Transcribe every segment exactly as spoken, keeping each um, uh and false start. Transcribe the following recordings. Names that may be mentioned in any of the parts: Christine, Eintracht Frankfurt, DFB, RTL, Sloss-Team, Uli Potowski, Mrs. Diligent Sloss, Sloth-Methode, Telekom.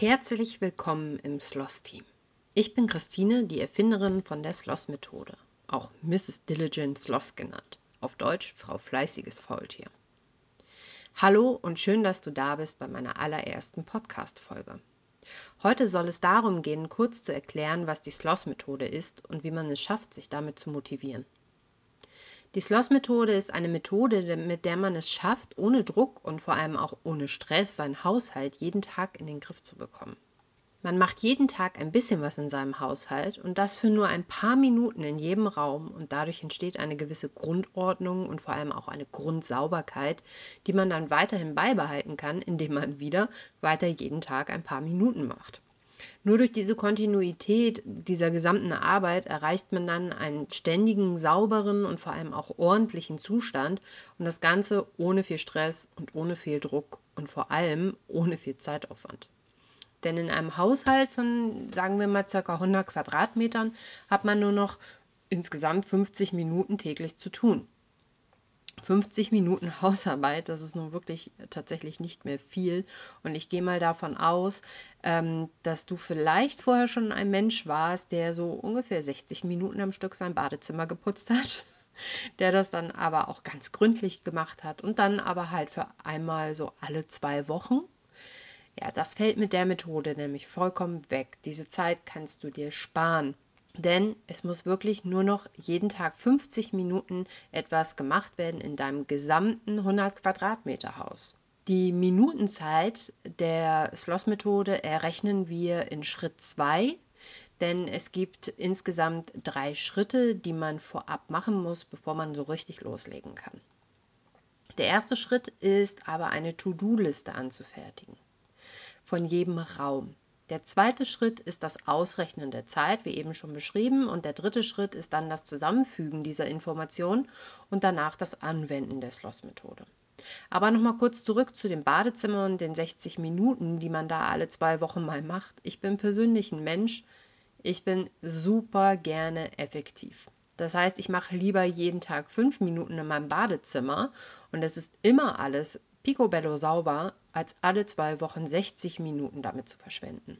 Herzlich willkommen im Sloss-Team. Ich bin Christine, die Erfinderin von der Sloth-Methode, auch Misses Diligent Sloss genannt, auf Deutsch Frau Fleißiges Faultier. Hallo und schön, dass du da bist bei meiner allerersten Podcast-Folge. Heute soll es darum gehen, kurz zu erklären, was die Sloth-Methode ist und wie man es schafft, sich damit zu motivieren. Die Sloth-Methode ist eine Methode, mit der man es schafft, ohne Druck und vor allem auch ohne Stress seinen Haushalt jeden Tag in den Griff zu bekommen. Man macht jeden Tag ein bisschen was in seinem Haushalt und das für nur ein paar Minuten in jedem Raum und dadurch entsteht eine gewisse Grundordnung und vor allem auch eine Grundsauberkeit, die man dann weiterhin beibehalten kann, indem man wieder weiter jeden Tag ein paar Minuten macht. Nur durch diese Kontinuität dieser gesamten Arbeit erreicht man dann einen ständigen, sauberen und vor allem auch ordentlichen Zustand und das Ganze ohne viel Stress und ohne viel Druck und vor allem ohne viel Zeitaufwand. Denn in einem Haushalt von, sagen wir mal, ca. hundert Quadratmetern hat man nur noch insgesamt fünfzig Minuten täglich zu tun. fünfzig Minuten Hausarbeit, das ist nun wirklich tatsächlich nicht mehr viel und ich gehe mal davon aus, ähm, dass du vielleicht vorher schon ein Mensch warst, der so ungefähr sechzig Minuten am Stück sein Badezimmer geputzt hat, der das dann aber auch ganz gründlich gemacht hat und dann aber halt für einmal so alle zwei Wochen. Ja, das fällt mit der Methode nämlich vollkommen weg. Diese Zeit kannst du dir sparen. Denn es muss wirklich nur noch jeden Tag fünfzig Minuten etwas gemacht werden in deinem gesamten hundert Quadratmeter Haus. Die Minutenzeit der Sloth-Methode errechnen wir in Schritt zwei, denn es gibt insgesamt drei Schritte, die man vorab machen muss, bevor man so richtig loslegen kann. Der erste Schritt ist aber eine To-Do-Liste anzufertigen von jedem Raum. Der zweite Schritt ist das Ausrechnen der Zeit, wie eben schon beschrieben, und der dritte Schritt ist dann das Zusammenfügen dieser Informationen und danach das Anwenden der Sloth-Methode. Aber nochmal kurz zurück zu dem Badezimmer und den sechzig Minuten, die man da alle zwei Wochen mal macht. Ich bin persönlich ein Mensch, ich bin super gerne effektiv. Das heißt, ich mache lieber jeden Tag fünf Minuten in meinem Badezimmer und es ist immer alles picobello sauber, als alle zwei Wochen sechzig Minuten damit zu verschwenden.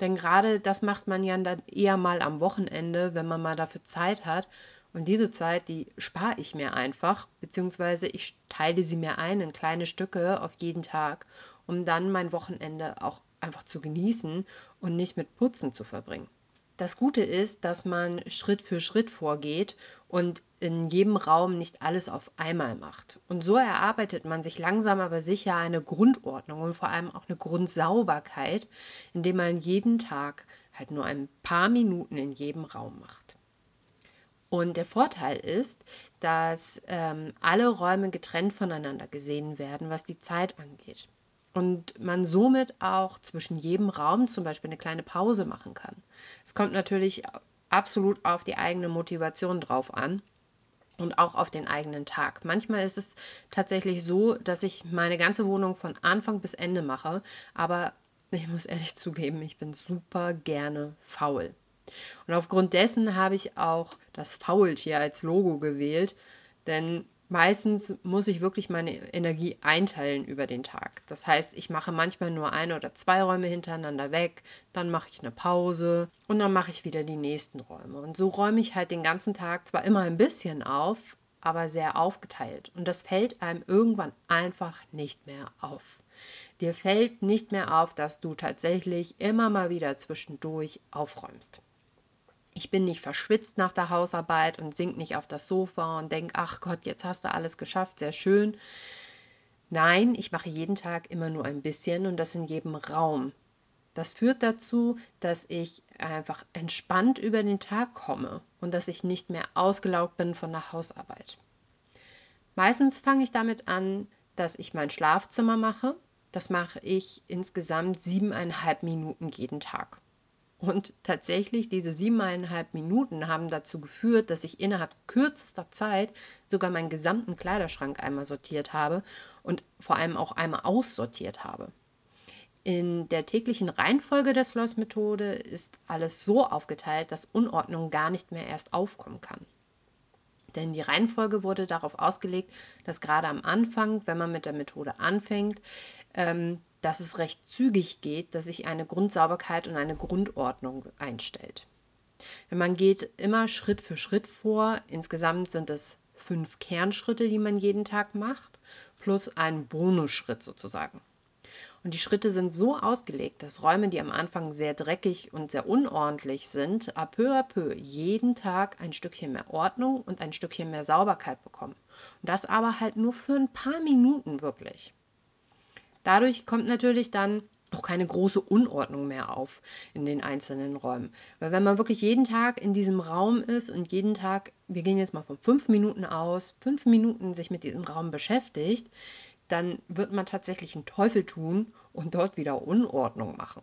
Denn gerade das macht man ja dann eher mal am Wochenende, wenn man mal dafür Zeit hat. Und diese Zeit, die spare ich mir einfach, beziehungsweise ich teile sie mir ein in kleine Stücke auf jeden Tag, um dann mein Wochenende auch einfach zu genießen und nicht mit Putzen zu verbringen. Das Gute ist, dass man Schritt für Schritt vorgeht und in jedem Raum nicht alles auf einmal macht. Und so erarbeitet man sich langsam aber sicher eine Grundordnung und vor allem auch eine Grundsauberkeit, indem man jeden Tag halt nur ein paar Minuten in jedem Raum macht. Und der Vorteil ist, dass ähm, alle Räume getrennt voneinander gesehen werden, was die Zeit angeht. Und man somit auch zwischen jedem Raum zum Beispiel eine kleine Pause machen kann. Es kommt natürlich absolut auf die eigene Motivation drauf an und auch auf den eigenen Tag. Manchmal ist es tatsächlich so, dass ich meine ganze Wohnung von Anfang bis Ende mache, aber ich muss ehrlich zugeben, ich bin super gerne faul. Und aufgrund dessen habe ich auch das Faultier als Logo gewählt, denn meistens muss ich wirklich meine Energie einteilen über den Tag. Das heißt, ich mache manchmal nur ein oder zwei Räume hintereinander weg, dann mache ich eine Pause und dann mache ich wieder die nächsten Räume. Und so räume ich halt den ganzen Tag zwar immer ein bisschen auf, aber sehr aufgeteilt. Und das fällt einem irgendwann einfach nicht mehr auf. Dir fällt nicht mehr auf, dass du tatsächlich immer mal wieder zwischendurch aufräumst. Ich bin nicht verschwitzt nach der Hausarbeit und sink nicht auf das Sofa und denke, ach Gott, jetzt hast du alles geschafft, sehr schön. Nein, ich mache jeden Tag immer nur ein bisschen und das in jedem Raum. Das führt dazu, dass ich einfach entspannt über den Tag komme und dass ich nicht mehr ausgelaugt bin von der Hausarbeit. Meistens fange ich damit an, dass ich mein Schlafzimmer mache. Das mache ich insgesamt siebeneinhalb Minuten jeden Tag. Und tatsächlich, diese siebeneinhalb Minuten haben dazu geführt, dass ich innerhalb kürzester Zeit sogar meinen gesamten Kleiderschrank einmal sortiert habe und vor allem auch einmal aussortiert habe. In der täglichen Reihenfolge der Sloth-Methode ist alles so aufgeteilt, dass Unordnung gar nicht mehr erst aufkommen kann. Denn die Reihenfolge wurde darauf ausgelegt, dass gerade am Anfang, wenn man mit der Methode anfängt, ähm, dass es recht zügig geht, dass sich eine Grundsauberkeit und eine Grundordnung einstellt. Man geht immer Schritt für Schritt vor. Insgesamt sind es fünf Kernschritte, die man jeden Tag macht, plus einen Bonusschritt sozusagen. Und die Schritte sind so ausgelegt, dass Räume, die am Anfang sehr dreckig und sehr unordentlich sind, à peu à peu jeden Tag ein Stückchen mehr Ordnung und ein Stückchen mehr Sauberkeit bekommen. Und das aber halt nur für ein paar Minuten wirklich. Dadurch kommt natürlich dann auch keine große Unordnung mehr auf in den einzelnen Räumen. Weil wenn man wirklich jeden Tag in diesem Raum ist und jeden Tag, wir gehen jetzt mal von fünf Minuten aus, fünf Minuten sich mit diesem Raum beschäftigt, dann wird man tatsächlich einen Teufel tun und dort wieder Unordnung machen.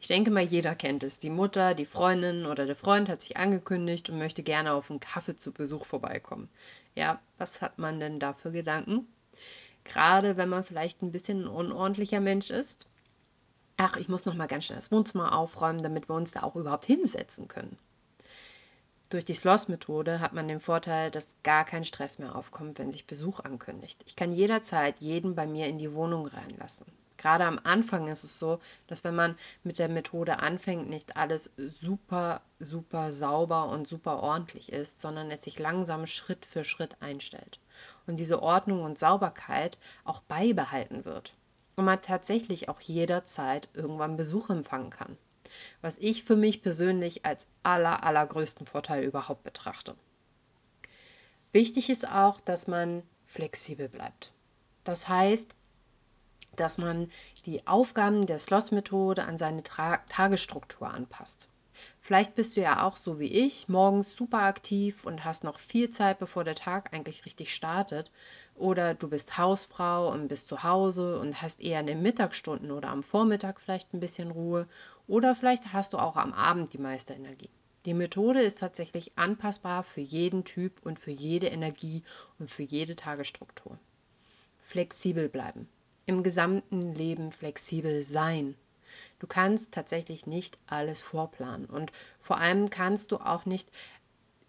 Ich denke mal, jeder kennt es. Die Mutter, die Freundin oder der Freund hat sich angekündigt und möchte gerne auf einen Kaffee zu Besuch vorbeikommen. Ja, was hat man denn da für Gedanken? Gerade wenn man vielleicht ein bisschen ein unordentlicher Mensch ist. Ach, ich muss noch mal ganz schnell das Wohnzimmer aufräumen, damit wir uns da auch überhaupt hinsetzen können. Durch die Sloss-Methode hat man den Vorteil, dass gar kein Stress mehr aufkommt, wenn sich Besuch ankündigt. Ich kann jederzeit jeden bei mir in die Wohnung reinlassen. Gerade am Anfang ist es so, dass wenn man mit der Methode anfängt, nicht alles super, super sauber und super ordentlich ist, sondern es sich langsam Schritt für Schritt einstellt. Und diese Ordnung und Sauberkeit auch beibehalten wird. Und man tatsächlich auch jederzeit irgendwann Besuch empfangen kann. Was ich für mich persönlich als aller, allergrößten Vorteil überhaupt betrachte. Wichtig ist auch, dass man flexibel bleibt. Das heißt, dass man die Aufgaben der Sloss-Methode an seine Tra- Tagesstruktur anpasst. Vielleicht bist du ja auch so wie ich, morgens super aktiv und hast noch viel Zeit, bevor der Tag eigentlich richtig startet. Oder du bist Hausfrau und bist zu Hause und hast eher in den Mittagsstunden oder am Vormittag vielleicht ein bisschen Ruhe. Oder vielleicht hast du auch am Abend die meiste Energie. Die Methode ist tatsächlich anpassbar für jeden Typ und für jede Energie und für jede Tagesstruktur. Flexibel bleiben. Im gesamten Leben flexibel sein. Du kannst tatsächlich nicht alles vorplanen und vor allem kannst du auch nicht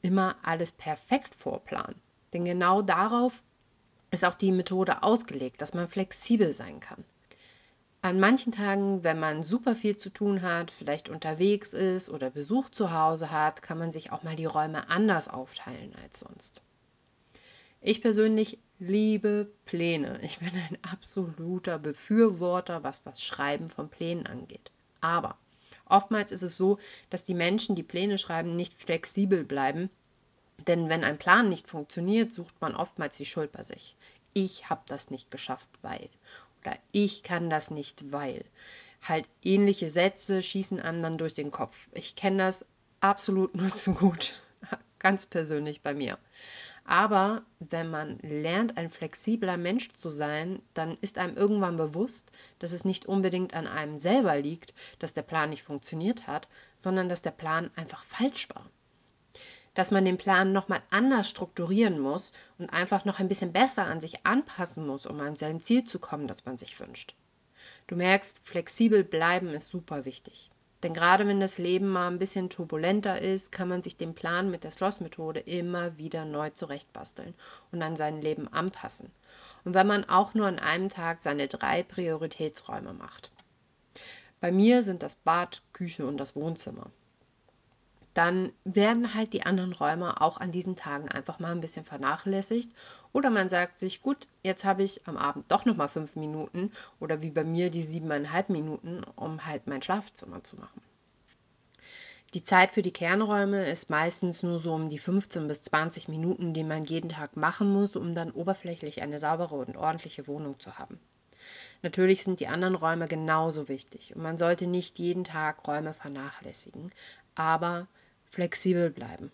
immer alles perfekt vorplanen. Denn genau darauf ist auch die Methode ausgelegt, dass man flexibel sein kann. An manchen Tagen, wenn man super viel zu tun hat, vielleicht unterwegs ist oder Besuch zu Hause hat, kann man sich auch mal die Räume anders aufteilen als sonst. Ich persönlich liebe Pläne. Ich bin ein absoluter Befürworter, was das Schreiben von Plänen angeht. Aber oftmals ist es so, dass die Menschen, die Pläne schreiben, nicht flexibel bleiben. Denn wenn ein Plan nicht funktioniert, sucht man oftmals die Schuld bei sich. Ich habe das nicht geschafft, weil. Oder ich kann das nicht, weil. Halt ähnliche Sätze schießen anderen durch den Kopf. Ich kenne das absolut nur zu gut. Ganz persönlich bei mir. Aber wenn man lernt, ein flexibler Mensch zu sein, dann ist einem irgendwann bewusst, dass es nicht unbedingt an einem selber liegt, dass der Plan nicht funktioniert hat, sondern dass der Plan einfach falsch war. Dass man den Plan nochmal anders strukturieren muss und einfach noch ein bisschen besser an sich anpassen muss, um an sein Ziel zu kommen, das man sich wünscht. Du merkst, flexibel bleiben ist super wichtig. Denn gerade wenn das Leben mal ein bisschen turbulenter ist, kann man sich den Plan mit der Sloss-Methode immer wieder neu zurechtbasteln und an sein Leben anpassen. Und wenn man auch nur an einem Tag seine drei Prioritätsräume macht. Bei mir sind das Bad, Küche und das Wohnzimmer. Dann werden halt die anderen Räume auch an diesen Tagen einfach mal ein bisschen vernachlässigt. Oder man sagt sich, gut, jetzt habe ich am Abend doch nochmal fünf Minuten oder wie bei mir die siebeneinhalb Minuten, um halt mein Schlafzimmer zu machen. Die Zeit für die Kernräume ist meistens nur so um die fünfzehn bis zwanzig Minuten, die man jeden Tag machen muss, um dann oberflächlich eine saubere und ordentliche Wohnung zu haben. Natürlich sind die anderen Räume genauso wichtig und man sollte nicht jeden Tag Räume vernachlässigen, aber flexibel bleiben,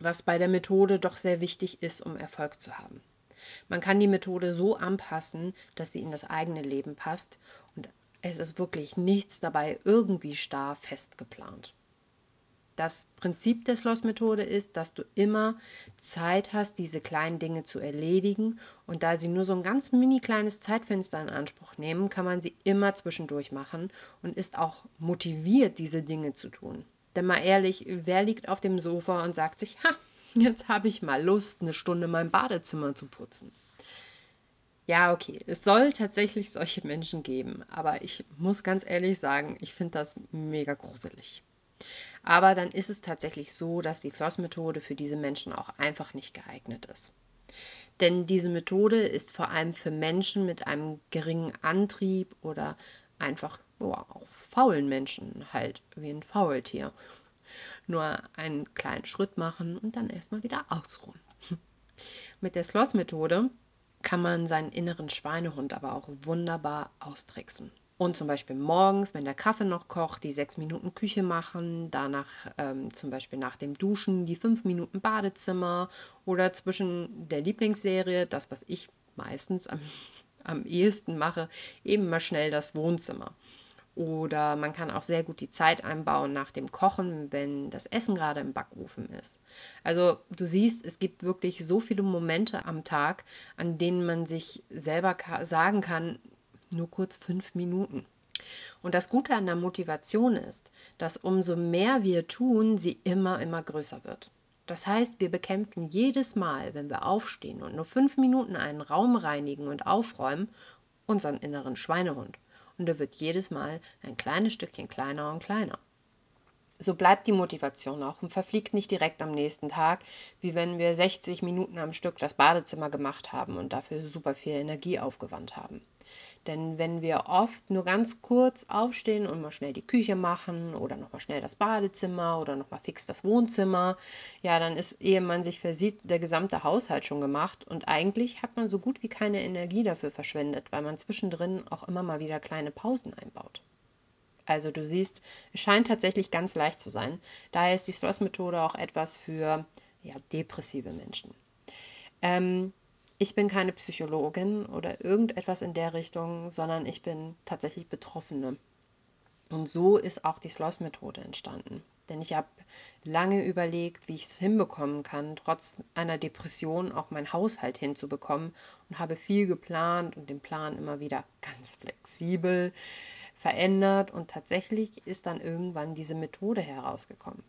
was bei der Methode doch sehr wichtig ist, um Erfolg zu haben. Man kann die Methode so anpassen, dass sie in das eigene Leben passt und es ist wirklich nichts dabei irgendwie starr festgeplant. Das Prinzip der Sloss-Methode ist, dass du immer Zeit hast, diese kleinen Dinge zu erledigen und da sie nur so ein ganz mini kleines Zeitfenster in Anspruch nehmen, kann man sie immer zwischendurch machen und ist auch motiviert, diese Dinge zu tun. Denn mal ehrlich, wer liegt auf dem Sofa und sagt sich, ha, jetzt habe ich mal Lust, eine Stunde mein Badezimmer zu putzen? Ja, okay, es soll tatsächlich solche Menschen geben, aber ich muss ganz ehrlich sagen, ich finde das mega gruselig. Aber dann ist es tatsächlich so, dass die Sloss-Methode für diese Menschen auch einfach nicht geeignet ist. Denn diese Methode ist vor allem für Menschen mit einem geringen Antrieb oder einfach boah, auch faulen Menschen, halt wie ein Faultier. Nur einen kleinen Schritt machen und dann erstmal wieder ausruhen. Mit der Sloss-Methode kann man seinen inneren Schweinehund aber auch wunderbar austricksen. Und zum Beispiel morgens, wenn der Kaffee noch kocht, die sechs Minuten Küche machen, danach ähm, zum Beispiel nach dem Duschen die fünf Minuten Badezimmer oder zwischen der Lieblingsserie, das was ich meistens am, am ehesten mache, eben mal schnell das Wohnzimmer. Oder man kann auch sehr gut die Zeit einbauen nach dem Kochen, wenn das Essen gerade im Backofen ist. Also du siehst, es gibt wirklich so viele Momente am Tag, an denen man sich selber sagen kann, nur kurz fünf Minuten. Und das Gute an der Motivation ist, dass umso mehr wir tun, sie immer, immer größer wird. Das heißt, wir bekämpfen jedes Mal, wenn wir aufstehen und nur fünf Minuten einen Raum reinigen und aufräumen, unseren inneren Schweinehund. Und er wird jedes Mal ein kleines Stückchen kleiner und kleiner. So bleibt die Motivation auch und verfliegt nicht direkt am nächsten Tag, wie wenn wir sechzig Minuten am Stück das Badezimmer gemacht haben und dafür super viel Energie aufgewandt haben. Denn wenn wir oft nur ganz kurz aufstehen und mal schnell die Küche machen oder nochmal schnell das Badezimmer oder nochmal fix das Wohnzimmer, ja, dann ist, ehe man sich versieht, der gesamte Haushalt schon gemacht und eigentlich hat man so gut wie keine Energie dafür verschwendet, weil man zwischendrin auch immer mal wieder kleine Pausen einbaut. Also du siehst, es scheint tatsächlich ganz leicht zu sein. Daher ist die Sloss-Methode auch etwas für ja, depressive Menschen. Ähm, ich bin keine Psychologin oder irgendetwas in der Richtung, sondern ich bin tatsächlich Betroffene. Und so ist auch die Sloss-Methode entstanden. Denn ich habe lange überlegt, wie ich es hinbekommen kann, trotz einer Depression auch meinen Haushalt hinzubekommen und habe viel geplant und den Plan immer wieder ganz flexibel verändert und tatsächlich ist dann irgendwann diese Methode herausgekommen.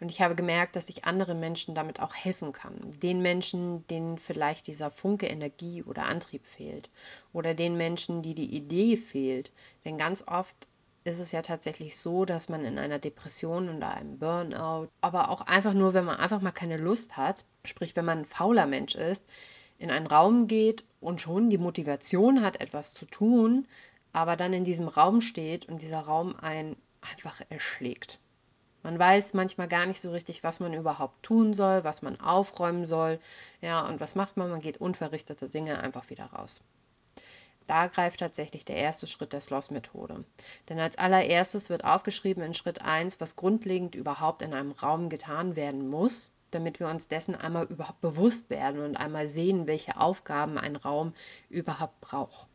Und ich habe gemerkt, dass ich anderen Menschen damit auch helfen kann. Den Menschen, denen vielleicht dieser Funke Energie oder Antrieb fehlt oder den Menschen, die die Idee fehlt. Denn ganz oft ist es ja tatsächlich so, dass man in einer Depression oder einem Burnout, aber auch einfach nur, wenn man einfach mal keine Lust hat, sprich, wenn man ein fauler Mensch ist, in einen Raum geht und schon die Motivation hat, etwas zu tun, aber dann in diesem Raum steht und dieser Raum einen einfach erschlägt. Man weiß manchmal gar nicht so richtig, was man überhaupt tun soll, was man aufräumen soll. Ja, und was macht man? Man geht unverrichtete Dinge einfach wieder raus. Da greift tatsächlich der erste Schritt der Sloss-Methode. Denn als allererstes wird aufgeschrieben in Schritt eins, was grundlegend überhaupt in einem Raum getan werden muss, damit wir uns dessen einmal überhaupt bewusst werden und einmal sehen, welche Aufgaben ein Raum überhaupt braucht.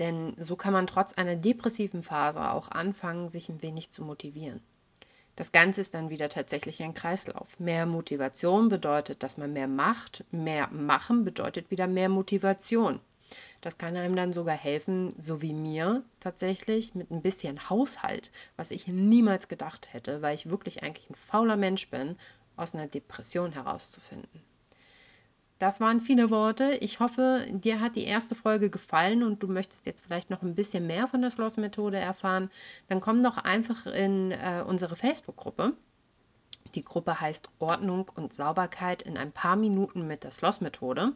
Denn so kann man trotz einer depressiven Phase auch anfangen, sich ein wenig zu motivieren. Das Ganze ist dann wieder tatsächlich ein Kreislauf. Mehr Motivation bedeutet, dass man mehr macht. Mehr machen bedeutet wieder mehr Motivation. Das kann einem dann sogar helfen, so wie mir tatsächlich, mit ein bisschen Haushalt, was ich niemals gedacht hätte, weil ich wirklich eigentlich ein fauler Mensch bin, aus einer Depression herauszufinden. Das waren viele Worte. Ich hoffe, dir hat die erste Folge gefallen und du möchtest jetzt vielleicht noch ein bisschen mehr von der Sloss-Methode erfahren. Dann komm doch einfach in äh, unsere Facebook-Gruppe. Die Gruppe heißt Ordnung und Sauberkeit in ein paar Minuten mit der Sloss-Methode.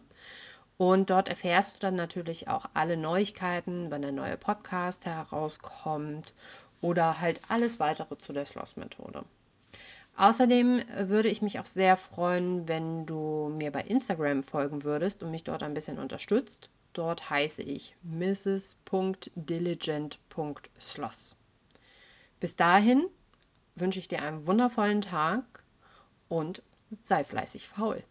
Und dort erfährst du dann natürlich auch alle Neuigkeiten, wenn der neue Podcast herauskommt oder halt alles weitere zu der Sloss-Methode. Außerdem würde ich mich auch sehr freuen, wenn du mir bei Instagram folgen würdest und mich dort ein bisschen unterstützt. Dort heiße ich Misses Diligent Sloss. Bis dahin wünsche ich dir einen wundervollen Tag und sei fleißig faul.